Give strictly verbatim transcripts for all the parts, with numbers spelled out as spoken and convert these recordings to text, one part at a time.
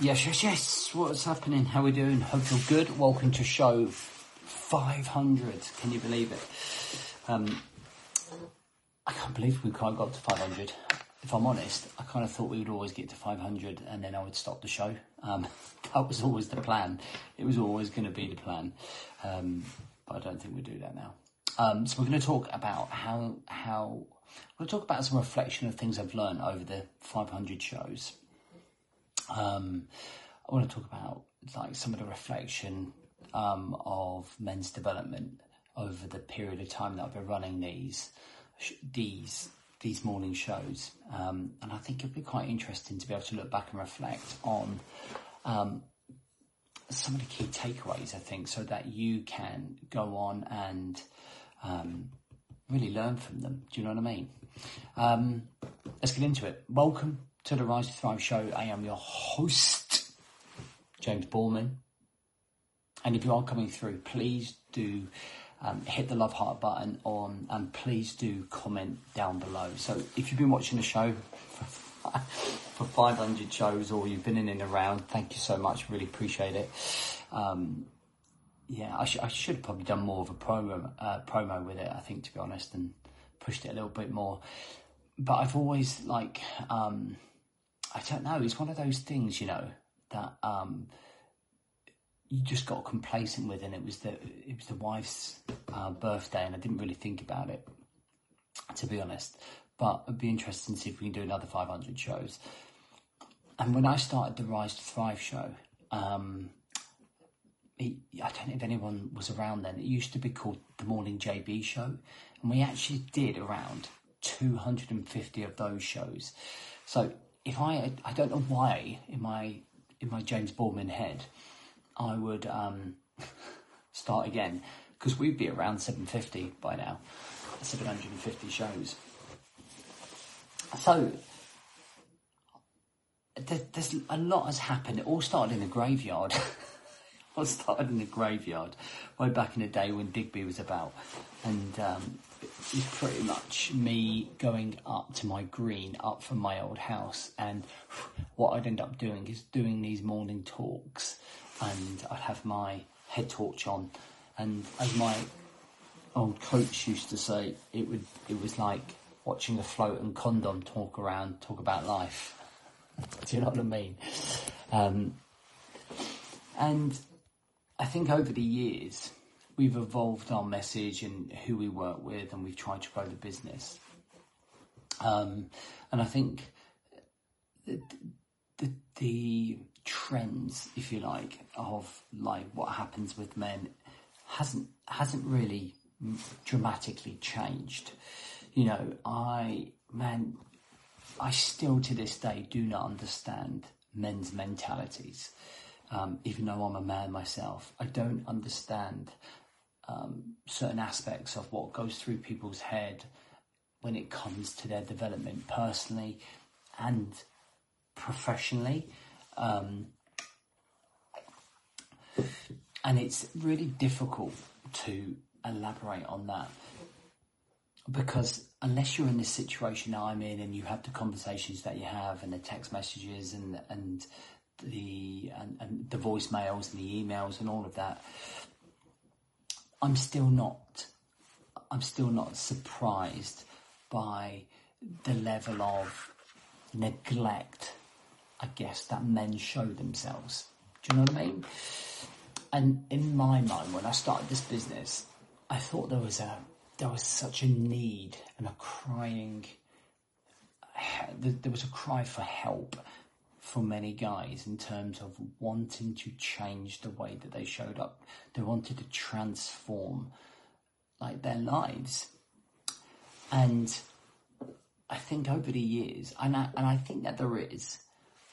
Yes, yes, yes. What's happening? How we doing? Hope you're good. Welcome to show five hundred. Can you believe it? Um, I can't believe we can't got to five hundred. If I'm honest, I kind of thought we would always get to five hundred and then I would stop the show. Um, that was always the plan. It was always going to be the plan. Um, but I don't think we do that now. Um, so we're going to talk about how, how, we'll talk about some reflection of things I've learned over the five hundred shows. Um, I want to talk about like some of the reflection um, of men's development over the period of time that I've been running these, these, these morning shows. Um, and I think it'd be quite interesting to be able to look back and reflect on um, some of the key takeaways, I think, so that you can go on and um, really learn from them. Do you know what I mean? Um, let's get into it. Welcome to the Rise to Thrive show. I am your host, James Boardman. And if you are coming through, please do Um, hit the love heart button on, and please do comment down below. So if you've been watching the show for, for five hundred shows, or you've been in and around, thank you so much. Really appreciate it. Um, yeah, I, sh- I should have probably done more of a promo, uh, promo with it, I think, to be honest, and pushed it a little bit more. But I've always like, um, I don't know. It's one of those things, you know, that, um, you just got complacent with, and it was the it was the wife's uh, birthday, and I didn't really think about it, to be honest. But it'd be interesting to see if we can do another five hundred shows. And when I started the Rise to Thrive show, um, it, I don't know if anyone was around then. It used to be called the Morning J B Show, and we actually did around two hundred fifty of those shows. So if I I don't know why in my in my James Boardman head, I would um, start again, because we'd be around seven fifty by now, seven hundred fifty shows. So there, there's a lot has happened. It all started in the graveyard. It all started in the graveyard way back in the day when Digby was about, and um, it was pretty much me going up to my green, up from my old house, and what I'd end up doing is doing these morning talks. And I'd have my head torch on, and as my old coach used to say, it would it was like watching a floating condom talk around, talk about life. Do you know what I mean? Um, and I think over the years, we've evolved our message and who we work with, and we've tried to grow the business. Um, and I think the the, the trends, if you like, of like what happens with men hasn't hasn't really dramatically changed. You know, I man, I still to this day do not understand men's mentalities. Um, even though I'm a man myself, I don't understand um, certain aspects of what goes through people's head when it comes to their development personally and professionally. Um, and it's really difficult to elaborate on that, because unless you're in this situation that I'm in, and you have the conversations that you have, and the text messages, and and the and, and the voicemails and the emails and all of that, I'm still not I'm still not surprised by the level of neglect, I guess, that men show themselves. Do you know what I mean? And in my mind, when I started this business, I thought there was a there was such a need and a crying. There was a cry for help for many guys in terms of wanting to change the way that they showed up. They wanted to transform, like, their lives. And I think over the years, and I, and I think that there is.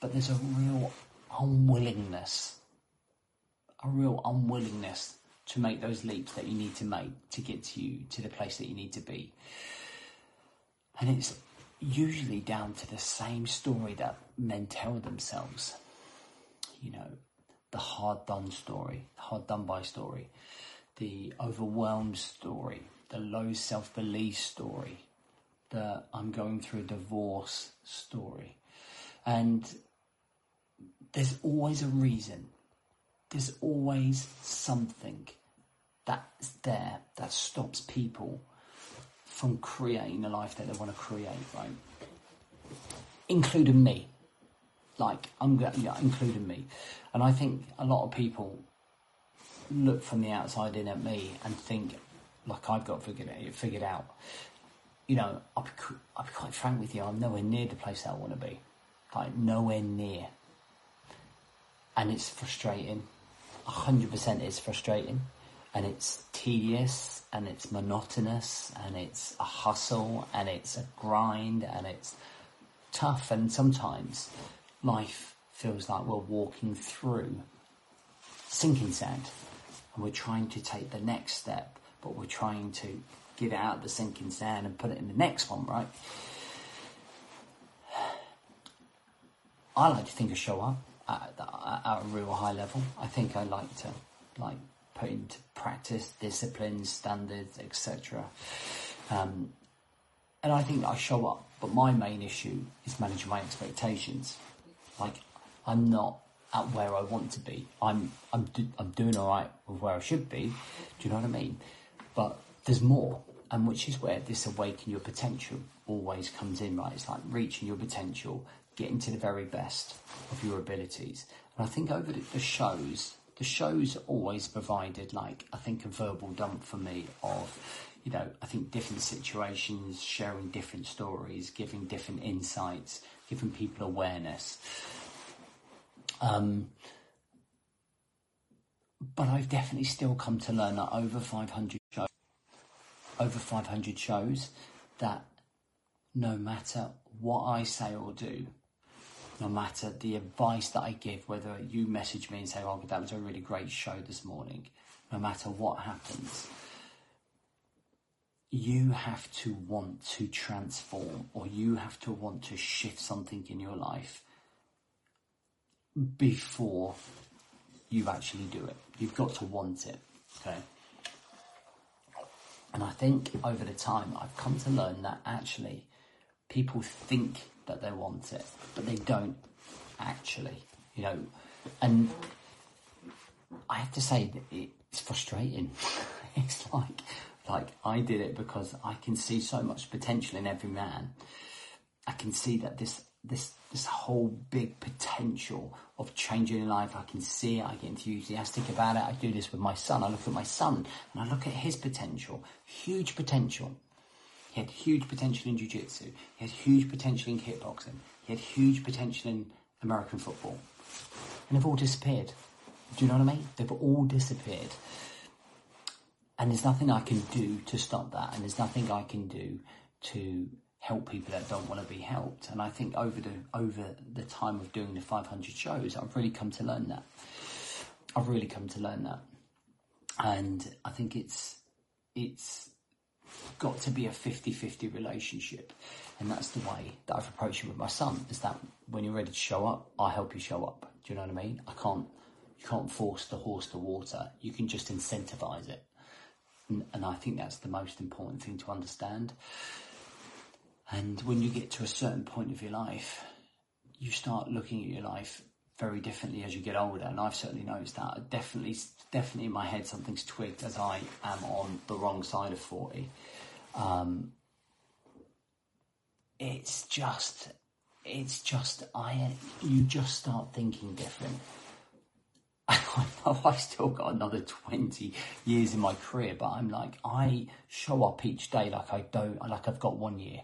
But there's a real unwillingness, a real unwillingness to make those leaps that you need to make to get to you, to the place that you need to be. And it's usually down to the same story that men tell themselves. You know, the hard done story, the hard done by story, the overwhelmed story, the low self-belief story, the I'm going through a divorce story. And there's always a reason. There's always something that's there that stops people from creating the life that they want to create, right? Including me. Like, I'm yeah, including me. And I think a lot of people look from the outside in at me and think, like, I've got figured it figured out. You know, I'll be, I'll be quite frank with you, I'm nowhere near the place that I want to be. Like, nowhere near. And it's frustrating. one hundred percent it's frustrating. And it's tedious, and it's monotonous, and it's a hustle, and it's a grind, and it's tough. And sometimes life feels like we're walking through sinking sand, and we're trying to take the next step, but we're trying to get it out of the sinking sand and put it in the next one, right? I like to think I show up at, at, at a real high level. I think I like to like put into practice disciplines, standards, et cetera. Um, and I think I show up, but my main issue is managing my expectations. Like, I'm not at where I want to be. I'm I'm do, I'm doing all right with where I should be. Do you know what I mean? But there's more, and which is where this awaken your potential always comes in, right? It's like reaching your potential, getting to the very best of your abilities. And I think over the, the shows, the shows always provided, like, I think a verbal dump for me of, you know, I think different situations, sharing different stories, giving different insights, giving people awareness. Um, but I've definitely still come to learn that over five hundred shows, over five hundred shows, that no matter what I say or do, no matter the advice that I give, whether you message me and say, oh, that was a really great show this morning, no matter what happens, you have to want to transform, or you have to want to shift something in your life before you actually do it. You've got to want it, okay? And I think over the time, I've come to learn that actually people think that they want it, but they don't actually, you know. And I have to say that it's frustrating. It's like, like I did it because I can see so much potential in every man. I can see that this, this, this whole big potential of changing your life. I can see it. I get enthusiastic about it. I do this with my son. I look at my son and I look at his potential, huge potential. He had huge potential in jiu-jitsu. He had huge potential in kickboxing. He had huge potential in American football. And they've all disappeared. Do you know what I mean? They've all disappeared. And there's nothing I can do to stop that. And there's nothing I can do to help people that don't want to be helped. And I think over the over the time of doing the five hundred shows, I've really come to learn that. I've really come to learn that. And I think it's it's... got to be a fifty-fifty relationship, and that's the way that I've approached it with my son, is that when you're ready to show up, I help you show up. Do you know what I mean? I can't you can't force the horse to water. You can just incentivize it, and, and I think that's the most important thing to understand. And when you get to a certain point of your life, you start looking at your life very differently as you get older, and I've certainly noticed that. I definitely, definitely in my head, something's twigged as I am on the wrong side of forty. Um, it's just, it's just, I, you just start thinking different. I know I've still got another twenty years in my career, but I'm like, I show up each day like I don't, like I've got one year,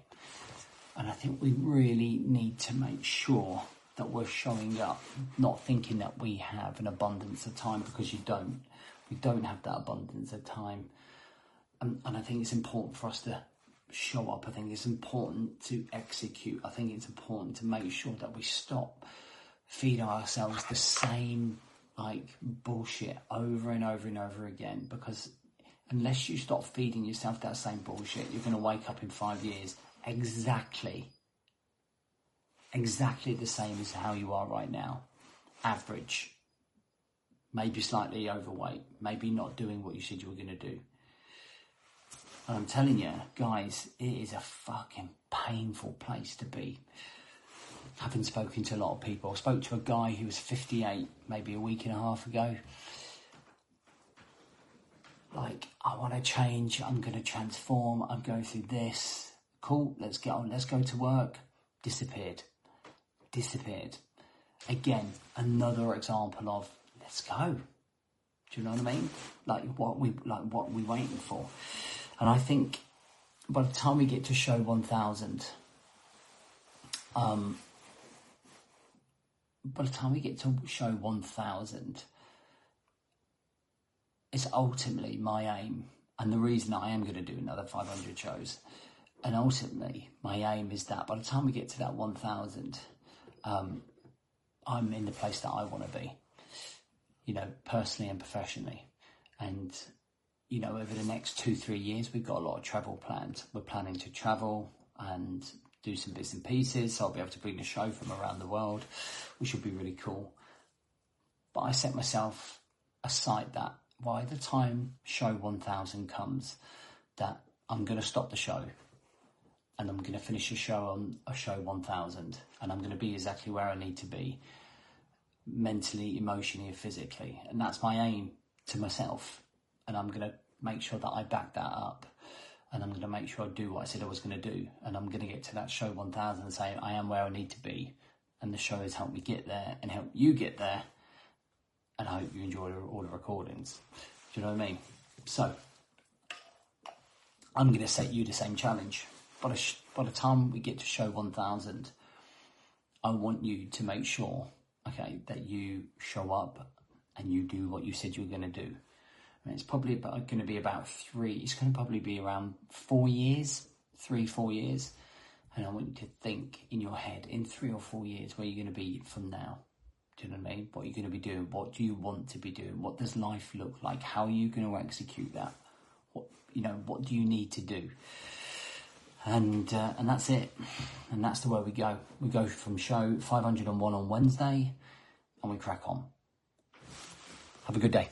and I think we really need to make sure that we're showing up, not thinking that we have an abundance of time, because you don't. We don't have that abundance of time. And, and I think it's important for us to show up. I think it's important to execute. I think it's important to make sure that we stop feeding ourselves the same like bullshit over and over and over again, because unless you stop feeding yourself that same bullshit, you're going to wake up in five years exactly Exactly the same as how you are right now. Average. Maybe slightly overweight. Maybe not doing what you said you were going to do. And I'm telling you, guys, it is a fucking painful place to be. having spoken to a lot of people. I spoke to a guy who was fifty-eight maybe a week and a half ago. Like, I want to change, I'm going to transform, I'm going through this. Cool, let's get on, let's go to work. Disappeared. Disappeared. Again, another example of, let's go. Do you know what I mean? Like, what we like, what are we waiting for? And I think by the time we get to show one thousand, um, by the time we get to show one thousand, it's ultimately my aim, and the reason I am going to do another five hundred shows, and ultimately my aim is that by the time we get to that one thousand, um, I'm in the place that I want to be, you know, personally and professionally. And, you know, over the next two, three years, we've got a lot of travel planned. We're planning to travel and do some bits and pieces, so I'll be able to bring the show from around the world, which will be really cool. But I set myself a sight that by the time show one thousand comes, that I'm going to stop the show and I'm going to finish a show on a show one thousand, and I'm going to be exactly where I need to be mentally, emotionally and physically. And that's my aim to myself. And I'm going to make sure that I back that up, and I'm going to make sure I do what I said I was going to do. And I'm going to get to that show one thousand and say, I am where I need to be. And the show has helped me get there and helped you get there. And I hope you enjoy all the recordings. Do you know what I mean? So, I'm going to set you the same challenge. By the, by the time we get to show one thousand, I want you to make sure, okay, that you show up and you do what you said you were going to do. And it's probably about, going to be about three, it's going to probably be around four years, three, four years. And I want you to think in your head, in three or four years, where you're going to be from now. Do you know what I mean? What are you going to be doing? What do you want to be doing? What does life look like? How are you going to execute that? What, you know, what do you need to do? And uh, and that's it. And that's the way we go. We go from show five hundred and one on Wednesday, and we crack on. Have a good day.